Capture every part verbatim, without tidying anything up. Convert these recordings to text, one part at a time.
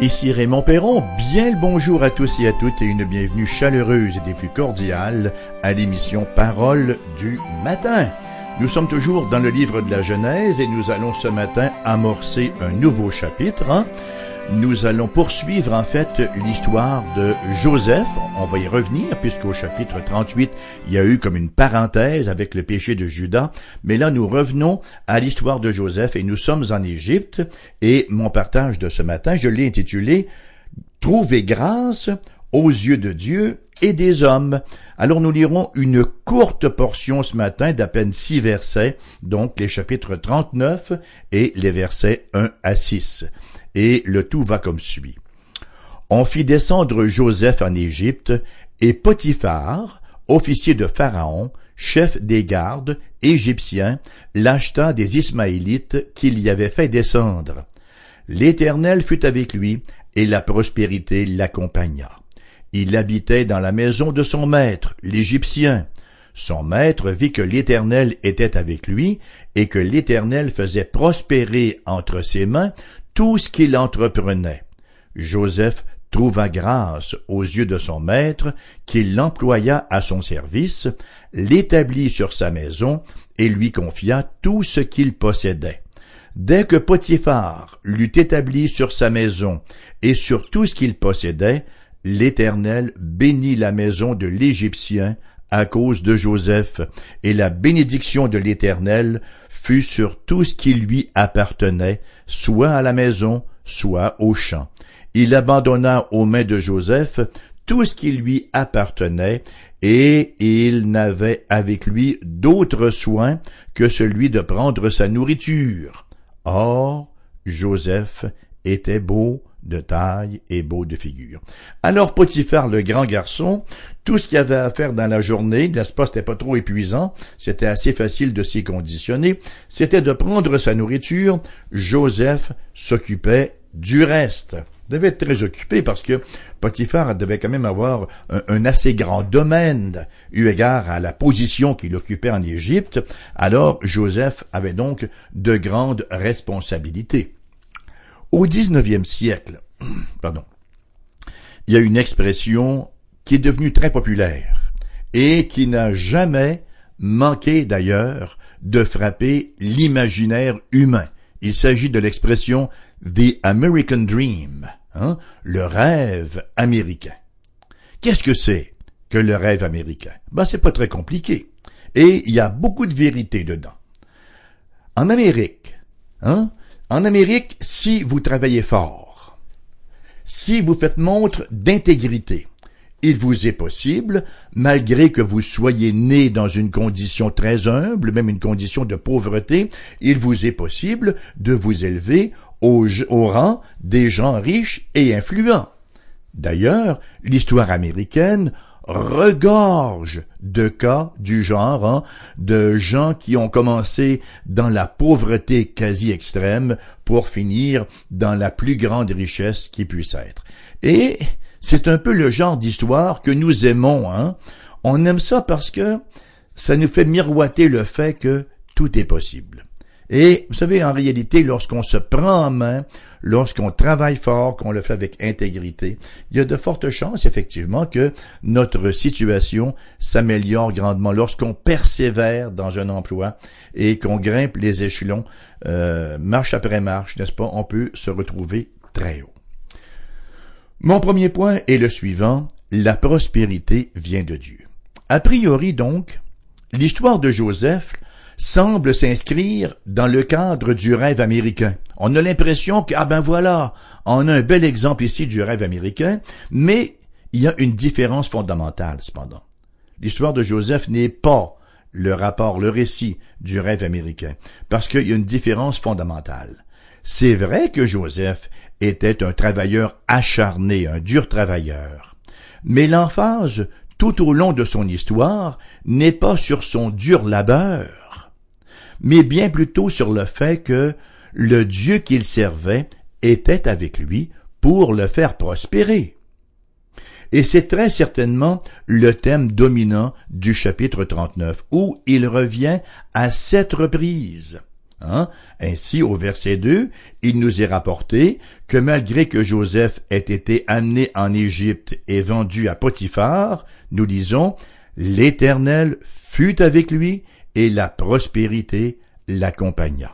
Ici Raymond Perron, bien le bonjour à tous et à toutes et une bienvenue chaleureuse et des plus cordiales à l'émission Parole du matin. Nous sommes toujours dans le livre de la Genèse et nous allons ce matin amorcer un nouveau chapitre. Hein? Nous allons poursuivre en fait l'histoire de Joseph. On va y revenir puisqu'au chapitre trente-huit, il y a eu comme une parenthèse avec le péché de Judas. Mais là, nous revenons à l'histoire de Joseph et nous sommes en Égypte. Et mon partage de ce matin, je l'ai intitulé « Trouver grâce aux yeux de Dieu et des hommes ». Alors nous lirons une courte portion ce matin d'à peine six versets, donc les chapitres trente-neuf et les versets un à six. Et le tout va comme suit. On fit descendre Joseph en Égypte, et Potiphar, officier de Pharaon, chef des gardes, égyptien, l'acheta des Ismaélites qu'il y avait fait descendre. L'Éternel fut avec lui, et la prospérité l'accompagna. Il habitait dans la maison de son maître, l'Égyptien. Son maître vit que l'Éternel était avec lui, et que l'Éternel faisait prospérer entre ses mains tout ce qu'il entreprenait. Joseph trouva grâce aux yeux de son maître, qui l'employa à son service, l'établit sur sa maison et lui confia tout ce qu'il possédait. Dès que Potiphar l'eut établi sur sa maison et sur tout ce qu'il possédait, l'Éternel bénit la maison de l'Égyptien à cause de Joseph, et la bénédiction de l'Éternel fut sur tout ce qui lui appartenait, soit à la maison, soit aux champs. Il abandonna aux mains de Joseph tout ce qui lui appartenait, et il n'avait avec lui d'autre soin que celui de prendre sa nourriture. Or, Joseph était beau de taille et beau de figure. Alors Potiphar, le grand garçon, tout ce qu'il avait à faire dans la journée, n'est-ce pas, c'était pas trop épuisant, c'était assez facile de s'y conditionner, c'était de prendre sa nourriture. Joseph s'occupait du reste. Il devait être très occupé parce que Potiphar devait quand même avoir un, un assez grand domaine eu égard à la position qu'il occupait en Égypte. Alors Joseph avait donc de grandes responsabilités. Au dix-neuvième siècle, pardon, il y a une expression qui est devenue très populaire et qui n'a jamais manqué d'ailleurs de frapper l'imaginaire humain. Il s'agit de l'expression « The American Dream », hein, le rêve américain. Qu'est-ce que c'est que le rêve américain? Ben, c'est pas très compliqué et il y a beaucoup de vérité dedans. En Amérique, hein, En Amérique, si vous travaillez fort, si vous faites montre d'intégrité, il vous est possible, malgré que vous soyez né dans une condition très humble, même une condition de pauvreté, il vous est possible de vous élever au, au rang des gens riches et influents. D'ailleurs, l'histoire américaine regorge de cas du genre, hein, de gens qui ont commencé dans la pauvreté quasi extrême pour finir dans la plus grande richesse qui puisse être. Et c'est un peu le genre d'histoire que nous aimons, hein. On aime ça parce que ça nous fait miroiter le fait que tout est possible. Et vous savez, en réalité, lorsqu'on se prend en main, lorsqu'on travaille fort, qu'on le fait avec intégrité, il y a de fortes chances, effectivement, que notre situation s'améliore grandement. Lorsqu'on persévère dans un emploi et qu'on grimpe les échelons, euh, marche après marche, n'est-ce pas, on peut se retrouver très haut. Mon premier point est le suivant, la prospérité vient de Dieu. A priori, donc, l'histoire de Joseph semble s'inscrire dans le cadre du rêve américain. On a l'impression que, ah ben voilà, on a un bel exemple ici du rêve américain, mais il y a une différence fondamentale, cependant. L'histoire de Joseph n'est pas le rapport, le récit du rêve américain, parce qu'il y a une différence fondamentale. C'est vrai que Joseph était un travailleur acharné, un dur travailleur, mais l'emphase, tout au long de son histoire, n'est pas sur son dur labeur, mais bien plutôt sur le fait que le Dieu qu'il servait était avec lui pour le faire prospérer. Et c'est très certainement le thème dominant du chapitre trente-neuf, où il revient à sept reprises Hein? Ainsi, au verset deux, il nous est rapporté que malgré que Joseph ait été amené en Égypte et vendu à Potiphar, nous lisons « L'Éternel fut avec lui et la prospérité l'accompagna ».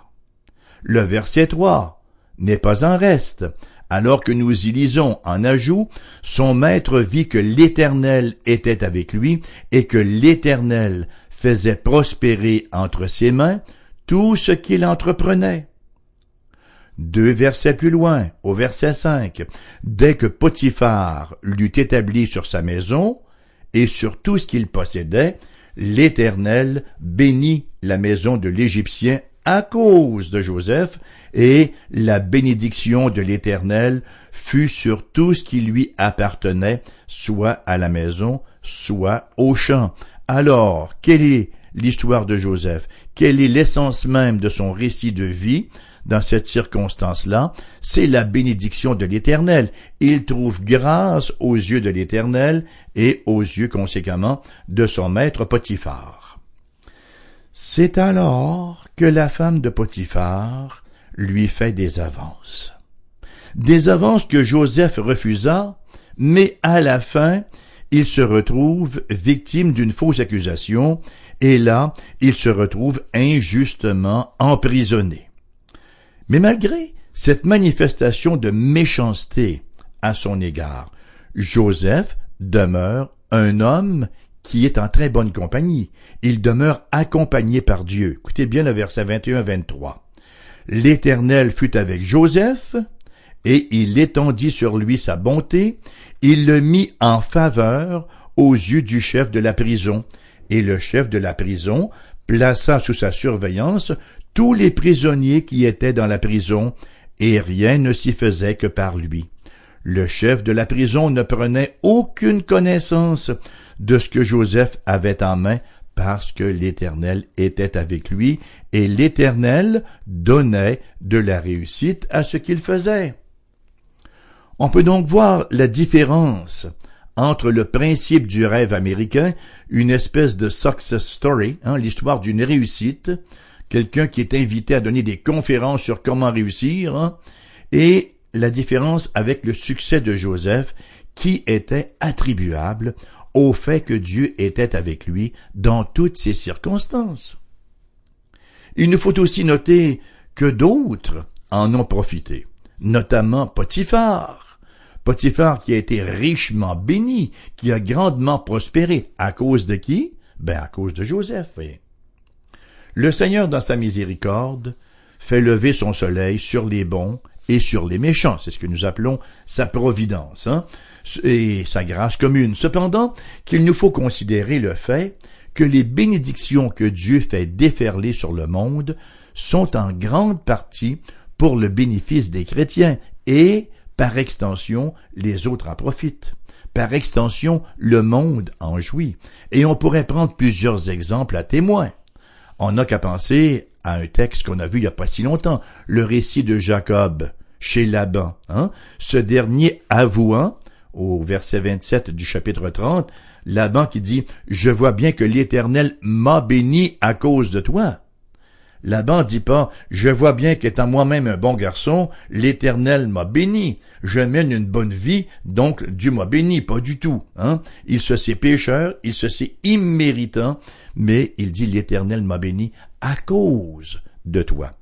Le verset trois n'est pas en reste. Alors que nous y lisons en ajout, son maître vit que l'Éternel était avec lui et que l'Éternel faisait prospérer entre ses mains tout ce qu'il entreprenait. Deux versets plus loin, au verset cinq, dès que Potiphar l'eut établi sur sa maison et sur tout ce qu'il possédait, l'Éternel bénit la maison de l'Égyptien à cause de Joseph, et la bénédiction de l'Éternel fut sur tout ce qui lui appartenait, soit à la maison, soit au champ. Alors, quelle est l'histoire de Joseph? Quelle est l'essence même de son récit de vie dans cette circonstance-là? C'est la bénédiction de l'Éternel. Il trouve grâce aux yeux de l'Éternel et aux yeux, conséquemment, de son maître Potiphar. C'est alors que la femme de Potiphar lui fait des avances. Des avances que Joseph refusa, mais à la fin, il se retrouve victime d'une fausse accusation, et là, il se retrouve injustement emprisonné. Mais malgré cette manifestation de méchanceté à son égard, Joseph demeure un homme qui est en très bonne compagnie. Il demeure accompagné par Dieu. Écoutez bien le verset vingt et un à vingt-trois. « L'Éternel fut avec Joseph, et il étendit sur lui sa bonté. Il le mit en faveur aux yeux du chef de la prison. Et le chef de la prison plaça sous sa surveillance tous les prisonniers qui étaient dans la prison, et rien ne s'y faisait que par lui. » Le chef de la prison ne prenait aucune connaissance de ce que Joseph avait en main parce que l'Éternel était avec lui et l'Éternel donnait de la réussite à ce qu'il faisait. On peut donc voir la différence entre le principe du rêve américain, une espèce de success story, hein, l'histoire d'une réussite, quelqu'un qui est invité à donner des conférences sur comment réussir, hein, et la différence avec le succès de Joseph qui était attribuable au fait que Dieu était avec lui dans toutes ses circonstances. Il nous faut aussi noter que d'autres en ont profité, notamment Potiphar. Potiphar qui a été richement béni, qui a grandement prospéré. À cause de qui? Ben à cause de Joseph. Le Seigneur, dans sa miséricorde, fait lever son soleil sur les bons et sur les méchants, c'est ce que nous appelons sa providence, hein, et sa grâce commune. Cependant, qu'il nous faut considérer le fait que les bénédictions que Dieu fait déferler sur le monde sont en grande partie pour le bénéfice des chrétiens, et, par extension, les autres en profitent. Par extension, le monde en jouit. Et on pourrait prendre plusieurs exemples à témoin. On n'a qu'à penser à un texte qu'on a vu il n'y a pas si longtemps, le récit de Jacob chez Laban, hein? Ce dernier avouant, au verset vingt-sept du chapitre trente, Laban qui dit « Je vois bien que l'Éternel m'a béni à cause de toi ». Laban dit pas « Je vois bien qu'étant moi-même un bon garçon, l'Éternel m'a béni. Je mène une bonne vie, donc Dieu m'a béni. » Pas du tout. Hein? Il se sait pécheur, il se sait imméritant, mais il dit « L'Éternel m'a béni à cause de toi. »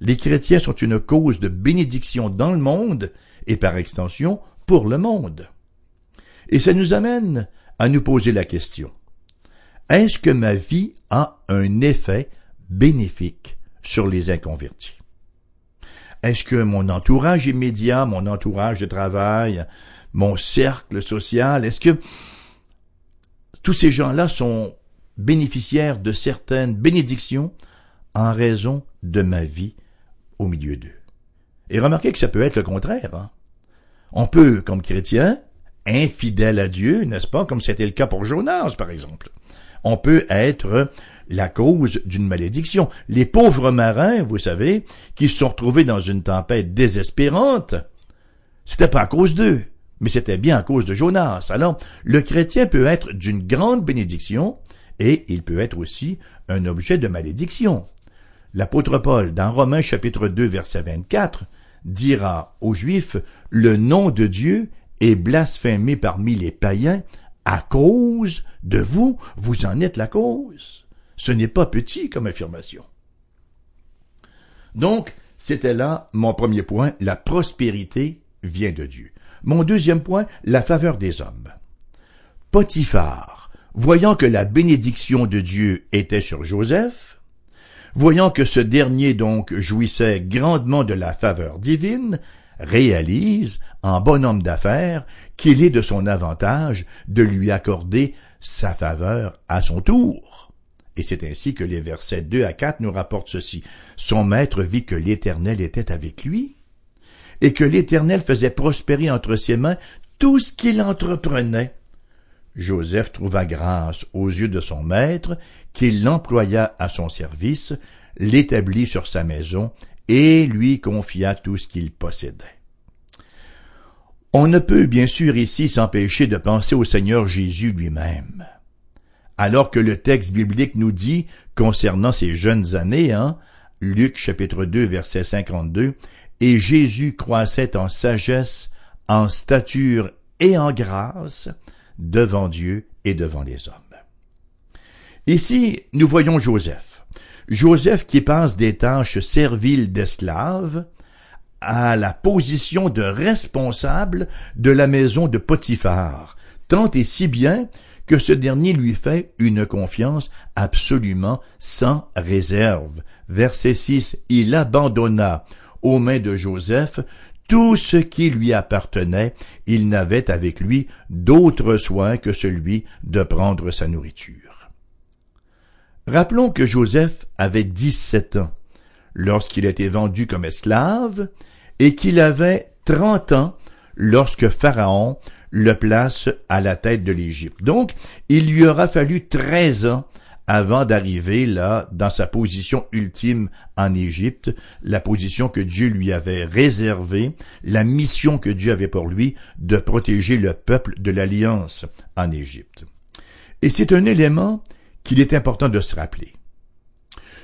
Les chrétiens sont une cause de bénédiction dans le monde et par extension pour le monde. Et ça nous amène à nous poser la question « Est-ce que ma vie a un effet bénéfique sur les inconvertis? Est-ce que mon entourage immédiat, mon entourage de travail, mon cercle social, est-ce que tous ces gens-là sont bénéficiaires de certaines bénédictions en raison de ma vie au milieu d'eux? » Et remarquez que ça peut être le contraire. Hein? On peut, comme chrétien, infidèle à Dieu, n'est-ce pas, comme c'était le cas pour Jonas, par exemple. On peut être la cause d'une malédiction. Les pauvres marins, vous savez, qui se sont retrouvés dans une tempête désespérante, c'était pas à cause d'eux, mais c'était bien à cause de Jonas. Alors, le chrétien peut être d'une grande bénédiction et il peut être aussi un objet de malédiction. L'apôtre Paul, dans Romains chapitre deux, verset vingt-quatre, dira aux Juifs « Le nom de Dieu est blasphémé parmi les païens à cause de vous, vous en êtes la cause. » Ce n'est pas petit comme affirmation. Donc, c'était là mon premier point, la prospérité vient de Dieu. Mon deuxième point, la faveur des hommes. Potiphar, voyant que la bénédiction de Dieu était sur Joseph, voyant que ce dernier donc jouissait grandement de la faveur divine, réalise, en bon homme d'affaires, qu'il est de son avantage de lui accorder sa faveur à son tour. Et c'est ainsi que les versets deux à quatre nous rapportent ceci. Son maître vit que l'Éternel était avec lui, et que l'Éternel faisait prospérer entre ses mains tout ce qu'il entreprenait. Joseph trouva grâce aux yeux de son maître, qui l'employa à son service, l'établit sur sa maison et lui confia tout ce qu'il possédait. On ne peut bien sûr ici s'empêcher de penser au Seigneur Jésus lui-même. Alors que le texte biblique nous dit, concernant ses jeunes années, hein, Luc chapitre deux, verset cinquante-deux, « Et Jésus croissait en sagesse, en stature et en grâce, devant Dieu et devant les hommes. » Ici, nous voyons Joseph. Joseph qui passe des tâches serviles d'esclave à la position de responsable de la maison de Potiphar, tant et si bien que ce dernier lui fait une confiance absolument sans réserve. Verset six, « Il abandonna aux mains de Joseph tout ce qui lui appartenait, il n'avait avec lui d'autre soin que celui de prendre sa nourriture. » Rappelons que Joseph avait dix-sept ans lorsqu'il était vendu comme esclave et qu'il avait trente ans lorsque Pharaon le place à la tête de l'Égypte. Donc, il lui aura fallu treize ans avant d'arriver là, dans sa position ultime en Égypte, la position que Dieu lui avait réservée, la mission que Dieu avait pour lui de protéger le peuple de l'Alliance en Égypte. Et c'est un élément qu'il est important de se rappeler,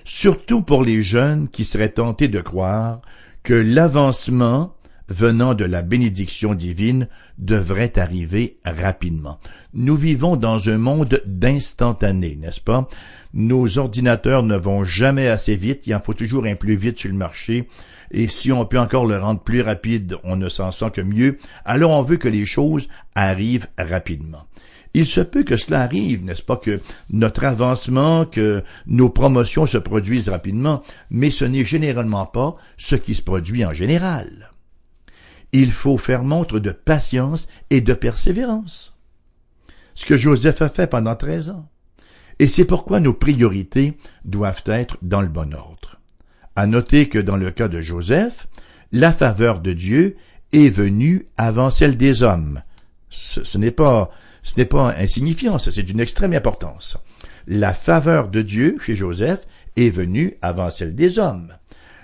surtout pour les jeunes qui seraient tentés de croire que l'avancement venant de la bénédiction divine devrait arriver rapidement. Nous vivons dans un monde d'instantané, n'est-ce pas? Nos ordinateurs ne vont jamais assez vite, il en faut toujours un plus vite sur le marché, et si on peut encore le rendre plus rapide, on ne s'en sent que mieux, alors on veut que les choses arrivent rapidement. Il se peut que cela arrive, n'est-ce pas, que notre avancement, que nos promotions se produisent rapidement, mais ce n'est généralement pas ce qui se produit en général. Il faut faire montre de patience et de persévérance. Ce que Joseph a fait pendant treize ans. Et c'est pourquoi nos priorités doivent être dans le bon ordre. À noter que dans le cas de Joseph, la faveur de Dieu est venue avant celle des hommes. Ce, ce n'est pas, ce n'est pas insignifiant, c'est d'une extrême importance. La faveur de Dieu chez Joseph est venue avant celle des hommes.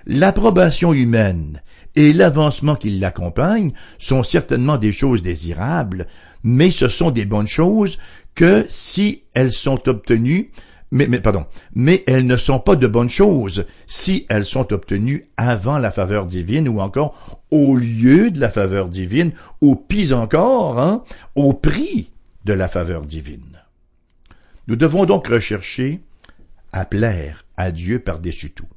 L'approbation humaine et l'avancement qui l'accompagne sont certainement des choses désirables, mais ce sont des bonnes choses que si elles sont obtenues, mais, mais, pardon, mais elles ne sont pas de bonnes choses si elles sont obtenues avant la faveur divine ou encore au lieu de la faveur divine ou pis encore, hein, au prix de la faveur divine. Nous devons donc rechercher à plaire à Dieu par-dessus tout.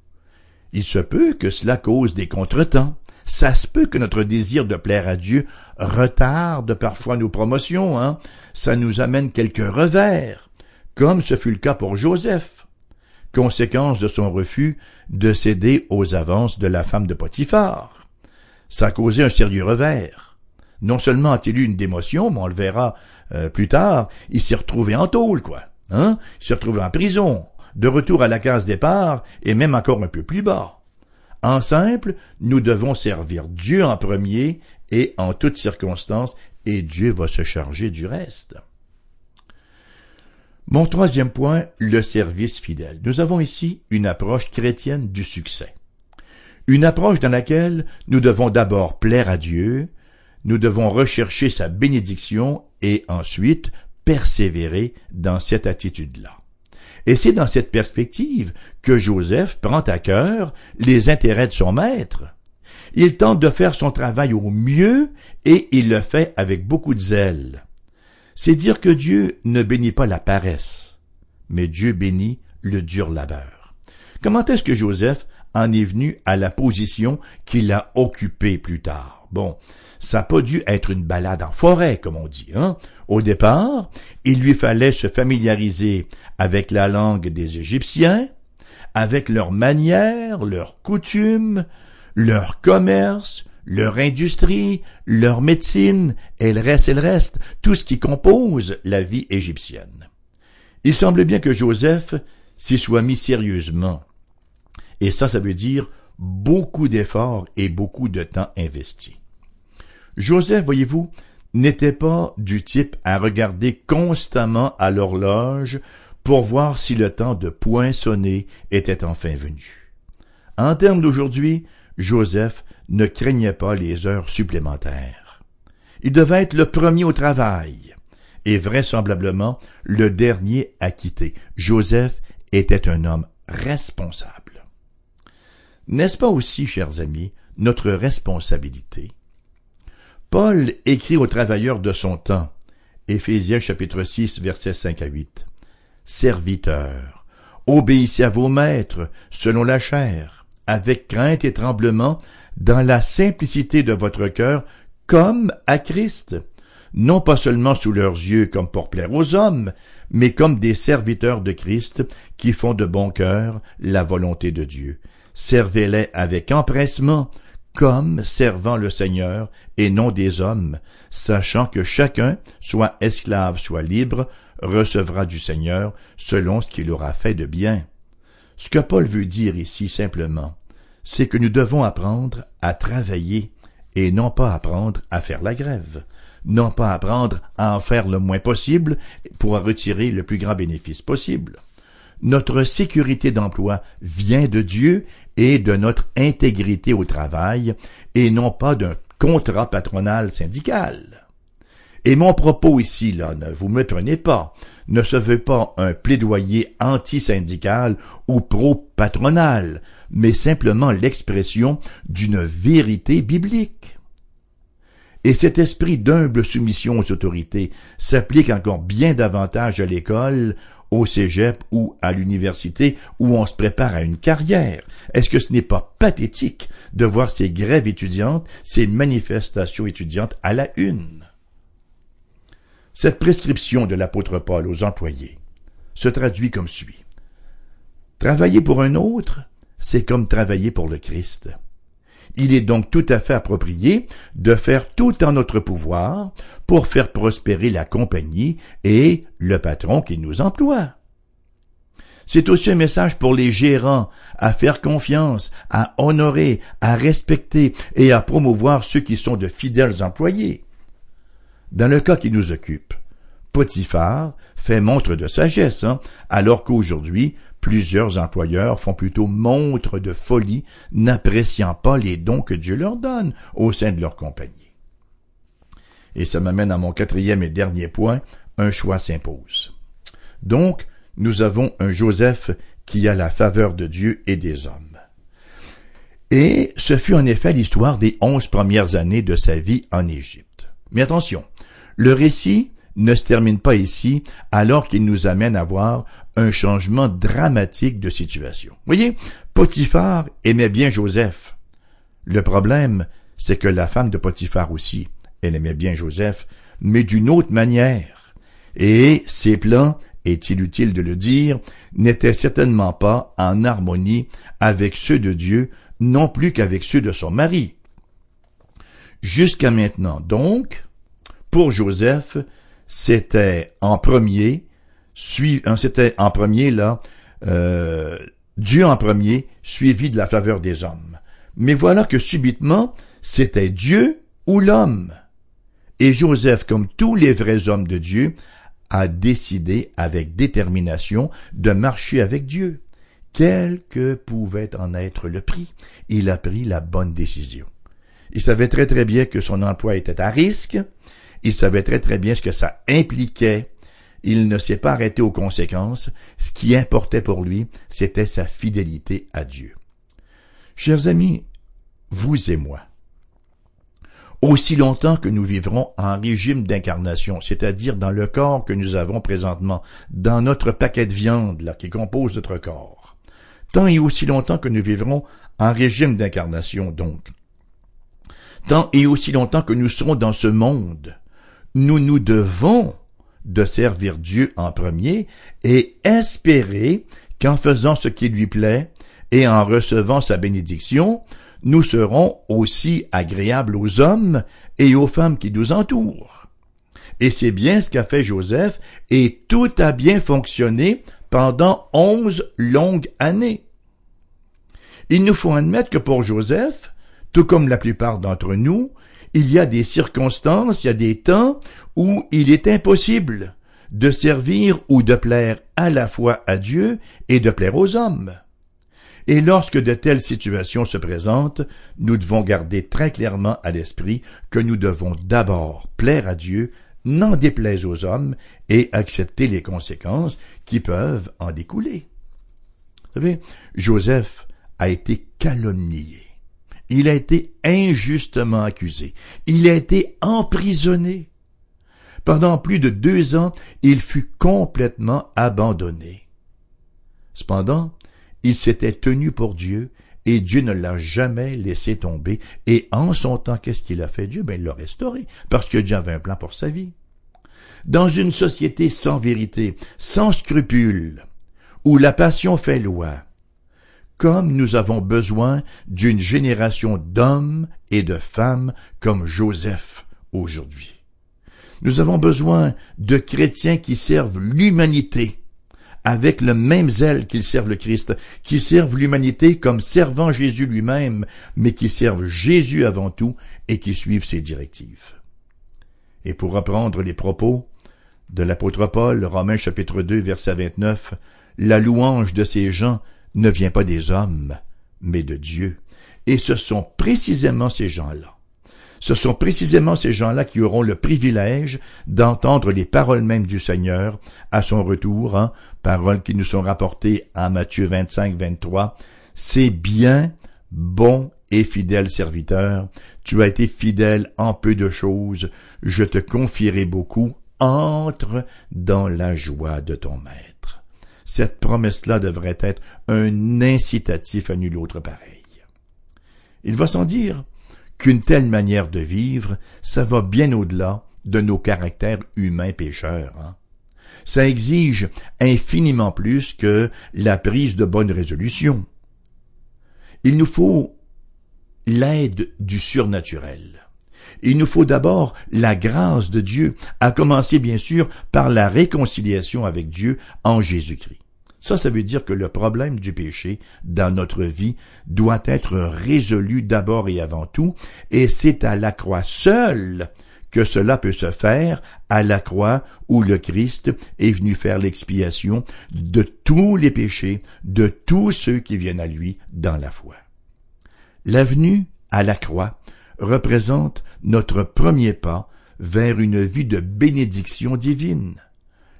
Il se peut que cela cause des contretemps. Ça se peut que notre désir de plaire à Dieu retarde parfois nos promotions, hein. Ça nous amène quelques revers, comme ce fut le cas pour Joseph, conséquence de son refus de céder aux avances de la femme de Potiphar. Ça a causé un sérieux revers. Non seulement a-t-il eu une démotion, mais on le verra euh, plus tard, il s'est retrouvé en tôle, quoi, hein. Il s'est retrouvé en prison, de retour à la case départ et même encore un peu plus bas. En simple, nous devons servir Dieu en premier et en toutes circonstances, et Dieu va se charger du reste. Mon troisième point, le service fidèle. Nous avons ici une approche chrétienne du succès. Une approche dans laquelle nous devons d'abord plaire à Dieu, nous devons rechercher sa bénédiction et ensuite persévérer dans cette attitude-là. Et c'est dans cette perspective que Joseph prend à cœur les intérêts de son maître. Il tente de faire son travail au mieux et il le fait avec beaucoup de zèle. C'est dire que Dieu ne bénit pas la paresse, mais Dieu bénit le dur labeur. Comment est-ce que Joseph en est venu à la position qu'il a occupée plus tard? Bon, ça n'a pas dû être une balade en forêt, comme on dit, hein? Au départ, il lui fallait se familiariser avec la langue des Égyptiens, avec leurs manières, leurs coutumes, leur commerce, leur industrie, leur médecine, et le reste et le reste, tout ce qui compose la vie égyptienne. Il semble bien que Joseph s'y soit mis sérieusement. Et ça, ça veut dire beaucoup d'efforts et beaucoup de temps investi. Joseph, voyez-vous, n'était pas du type à regarder constamment à l'horloge pour voir si le temps de point sonné était enfin venu. En termes d'aujourd'hui, Joseph ne craignait pas les heures supplémentaires. Il devait être le premier au travail et vraisemblablement le dernier à quitter. Joseph était un homme responsable. N'est-ce pas aussi, chers amis, notre responsabilité? Paul écrit aux travailleurs de son temps, Éphésiens chapitre six, versets cinq à huit, « Serviteurs, obéissez à vos maîtres selon la chair, avec crainte et tremblement, dans la simplicité de votre cœur, comme à Christ, non pas seulement sous leurs yeux comme pour plaire aux hommes, mais comme des serviteurs de Christ qui font de bon cœur la volonté de Dieu. Servez-les avec empressement, comme servant le Seigneur et non des hommes, sachant que chacun, soit esclave, soit libre, recevra du Seigneur selon ce qu'il aura fait de bien. » Ce que Paul veut dire ici simplement, c'est que nous devons apprendre à travailler et non pas apprendre à faire la grève, non pas apprendre à en faire le moins possible pour en retirer le plus grand bénéfice possible. Notre sécurité d'emploi vient de Dieu et de notre intégrité au travail et non pas d'un contrat patronal syndical. Et mon propos ici, là, ne vous méprenez pas, ne se veut pas un plaidoyer anti-syndical ou pro-patronal, mais simplement l'expression d'une vérité biblique. Et cet esprit d'humble soumission aux autorités s'applique encore bien davantage à l'école, au cégep ou à l'université où on se prépare à une carrière. Est-ce que ce n'est pas pathétique de voir ces grèves étudiantes, ces manifestations étudiantes à la une? Cette prescription de l'apôtre Paul aux employés se traduit comme suit. Travailler pour un autre, c'est comme travailler pour le Christ. Il est donc tout à fait approprié de faire tout en notre pouvoir pour faire prospérer la compagnie et le patron qui nous emploie. C'est aussi un message pour les gérants à faire confiance, à honorer, à respecter et à promouvoir ceux qui sont de fidèles employés. Dans le cas qui nous occupe, Potiphar fait montre de sagesse, hein, alors qu'aujourd'hui, plusieurs employeurs font plutôt montre de folie, n'appréciant pas les dons que Dieu leur donne au sein de leur compagnie. Et ça m'amène à mon quatrième et dernier point, un choix s'impose. Donc, nous avons un Joseph qui a la faveur de Dieu et des hommes. Et ce fut en effet l'histoire des onze premières années de sa vie en Égypte. Mais attention, le récit ne se termine pas ici alors qu'il nous amène à voir un changement dramatique de situation. Voyez, Potiphar aimait bien Joseph. Le problème, c'est que la femme de Potiphar aussi, elle aimait bien Joseph, mais d'une autre manière. Et ses plans, est-il utile de le dire, n'étaient certainement pas en harmonie avec ceux de Dieu, non plus qu'avec ceux de son mari. Jusqu'à maintenant, donc, pour Joseph, c'était en premier, suivi, c'était en premier là, euh, Dieu en premier, suivi de la faveur des hommes. Mais voilà que subitement, c'était Dieu ou l'homme. Et Joseph, comme tous les vrais hommes de Dieu, a décidé avec détermination de marcher avec Dieu. Quel que pouvait en être le prix, il a pris la bonne décision. Il savait très très bien que son emploi était à risque, il savait très très bien ce que ça impliquait, Il ne s'est pas arrêté aux conséquences. Ce qui importait pour lui, c'était sa fidélité à Dieu. Chers amis, vous et moi, aussi longtemps que nous vivrons en régime d'incarnation, c'est-à-dire dans le corps que nous avons présentement, dans notre paquet de viande là, qui compose notre corps, tant et aussi longtemps que nous vivrons en régime d'incarnation donc, tant et aussi longtemps que nous serons dans ce monde, nous nous devons de servir Dieu en premier et espérer qu'en faisant ce qui lui plaît et en recevant sa bénédiction, nous serons aussi agréables aux hommes et aux femmes qui nous entourent. Et c'est bien ce qu'a fait Joseph, et tout a bien fonctionné pendant onze longues années. Il nous faut admettre que pour Joseph, tout comme la plupart d'entre nous, il y a des circonstances, il y a des temps où il est impossible de servir ou de plaire à la fois à Dieu et de plaire aux hommes. Et lorsque de telles situations se présentent, nous devons garder très clairement à l'esprit que nous devons d'abord plaire à Dieu, n'en déplaise aux hommes, et accepter les conséquences qui peuvent en découler. Vous savez, Joseph a été calomnié. Il a été injustement accusé. Il a été emprisonné. Pendant plus de deux ans, il fut complètement abandonné. Cependant, il s'était tenu pour Dieu, et Dieu ne l'a jamais laissé tomber. Et en son temps, qu'est-ce qu'il a fait Dieu? Ben, il l'a restauré, parce que Dieu avait un plan pour sa vie. Dans une société sans vérité, sans scrupules, où la passion fait loi, comme nous avons besoin d'une génération d'hommes et de femmes comme Joseph aujourd'hui. Nous avons besoin de chrétiens qui servent l'humanité avec le même zèle qu'ils servent le Christ, qui servent l'humanité comme servant Jésus lui-même, mais qui servent Jésus avant tout et qui suivent ses directives. Et pour reprendre les propos de l'apôtre Paul, Romains chapitre deux, verset vingt-neuf, « La louange de ces gens ne vient pas des hommes, mais de Dieu. » Et ce sont précisément ces gens-là. Ce sont précisément ces gens-là qui auront le privilège d'entendre les paroles mêmes du Seigneur à son retour, hein, paroles qui nous sont rapportées à Matthieu vingt-cinq, vingt-trois. « C'est bien, bon et fidèle serviteur, tu as été fidèle en peu de choses, je te confierai beaucoup, entre dans la joie de ton maître. » Cette promesse-là devrait être un incitatif à nul autre pareil. Il va sans dire qu'une telle manière de vivre, ça va bien au-delà de nos caractères humains pécheurs. Hein? Ça exige infiniment plus que la prise de bonnes résolutions. Il nous faut l'aide du surnaturel. Il nous faut d'abord la grâce de Dieu, à commencer bien sûr par la réconciliation avec Dieu en Jésus-Christ. Ça, ça veut dire que le problème du péché dans notre vie doit être résolu d'abord et avant tout, et c'est à la croix seule que cela peut se faire, à la croix où le Christ est venu faire l'expiation de tous les péchés, de tous ceux qui viennent à lui dans la foi. L'avenue à la croix représente notre premier pas vers une vie de bénédiction divine.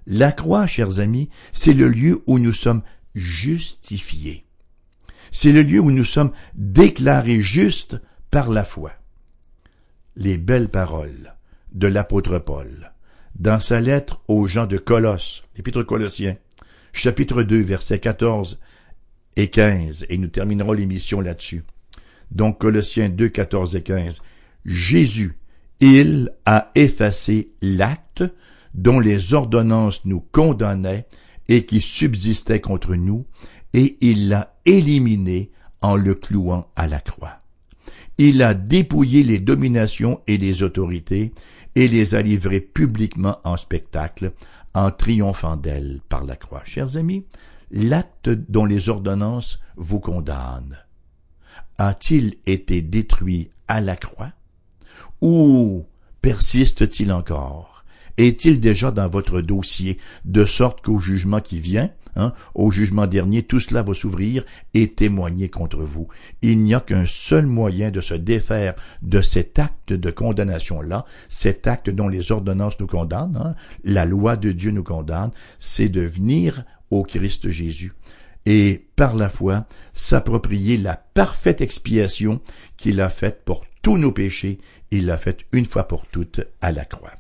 La croix, chers amis, c'est le lieu où nous sommes justifiés. C'est le lieu où nous sommes déclarés justes par la foi. Les belles paroles de l'apôtre Paul, dans sa lettre aux gens de Colosse, l'épître aux Colossiens, chapitre deux, versets quatorze et quinze, et nous terminerons l'émission là-dessus. Donc Colossiens deux, quatorze et quinze. « Jésus, il a effacé l'acte dont les ordonnances nous condamnaient et qui subsistaient contre nous, et il l'a éliminé en le clouant à la croix. Il a dépouillé les dominations et les autorités et les a livrées publiquement en spectacle, en triomphant d'elles par la croix. » Chers amis, l'acte dont les ordonnances vous condamnent a-t-il été détruit à la croix, ou persiste-t-il encore? est-il déjà dans votre dossier, de sorte qu'au jugement qui vient, hein, au jugement dernier, tout cela va s'ouvrir et témoigner contre vous. Il n'y a qu'un seul moyen de se défaire de cet acte de condamnation-là, cet acte dont les ordonnances nous condamnent, hein, la loi de Dieu nous condamne, c'est de venir au Christ Jésus et, par la foi, s'approprier la parfaite expiation qu'il a faite pour tous nos péchés. Il l'a faite une fois pour toutes à la croix.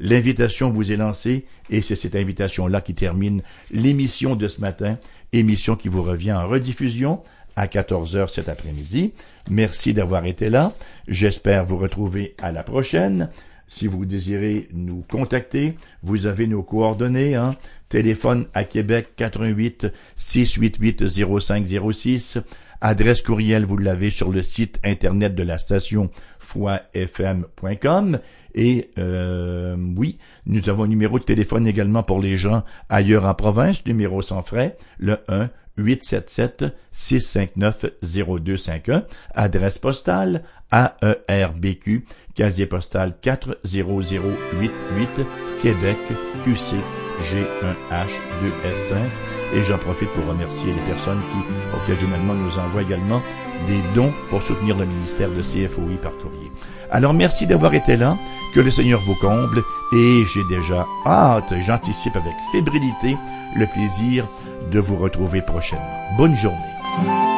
L'invitation vous est lancée, et c'est cette invitation-là qui termine l'émission de ce matin, émission qui vous revient en rediffusion à quatorze heures cet après-midi. Merci d'avoir été là. J'espère vous retrouver à la prochaine. Si vous désirez nous contacter, vous avez nos coordonnées, hein. Téléphone à Québec, quatre un huit, six huit huit, zéro cinq zéro six. Adresse courriel, vous l'avez sur le site internet de la station foi f m point com. Et euh, oui, nous avons un numéro de téléphone également pour les gens ailleurs en province, numéro sans frais, le un, huit sept sept, six cinq neuf, zéro deux cinq un. Adresse postale A E R B Q, casier postal quatre zéro zéro huit huit, Québec, Q C G un H deux S cinq. Et j'en profite pour remercier les personnes qui, occasionnellement, nous envoient également des dons pour soutenir le ministère de C F O I par courrier. Alors, merci d'avoir été là. Que le Seigneur vous comble. Et j'ai déjà hâte, j'anticipe avec fébrilité le plaisir de vous retrouver prochainement. Bonne journée.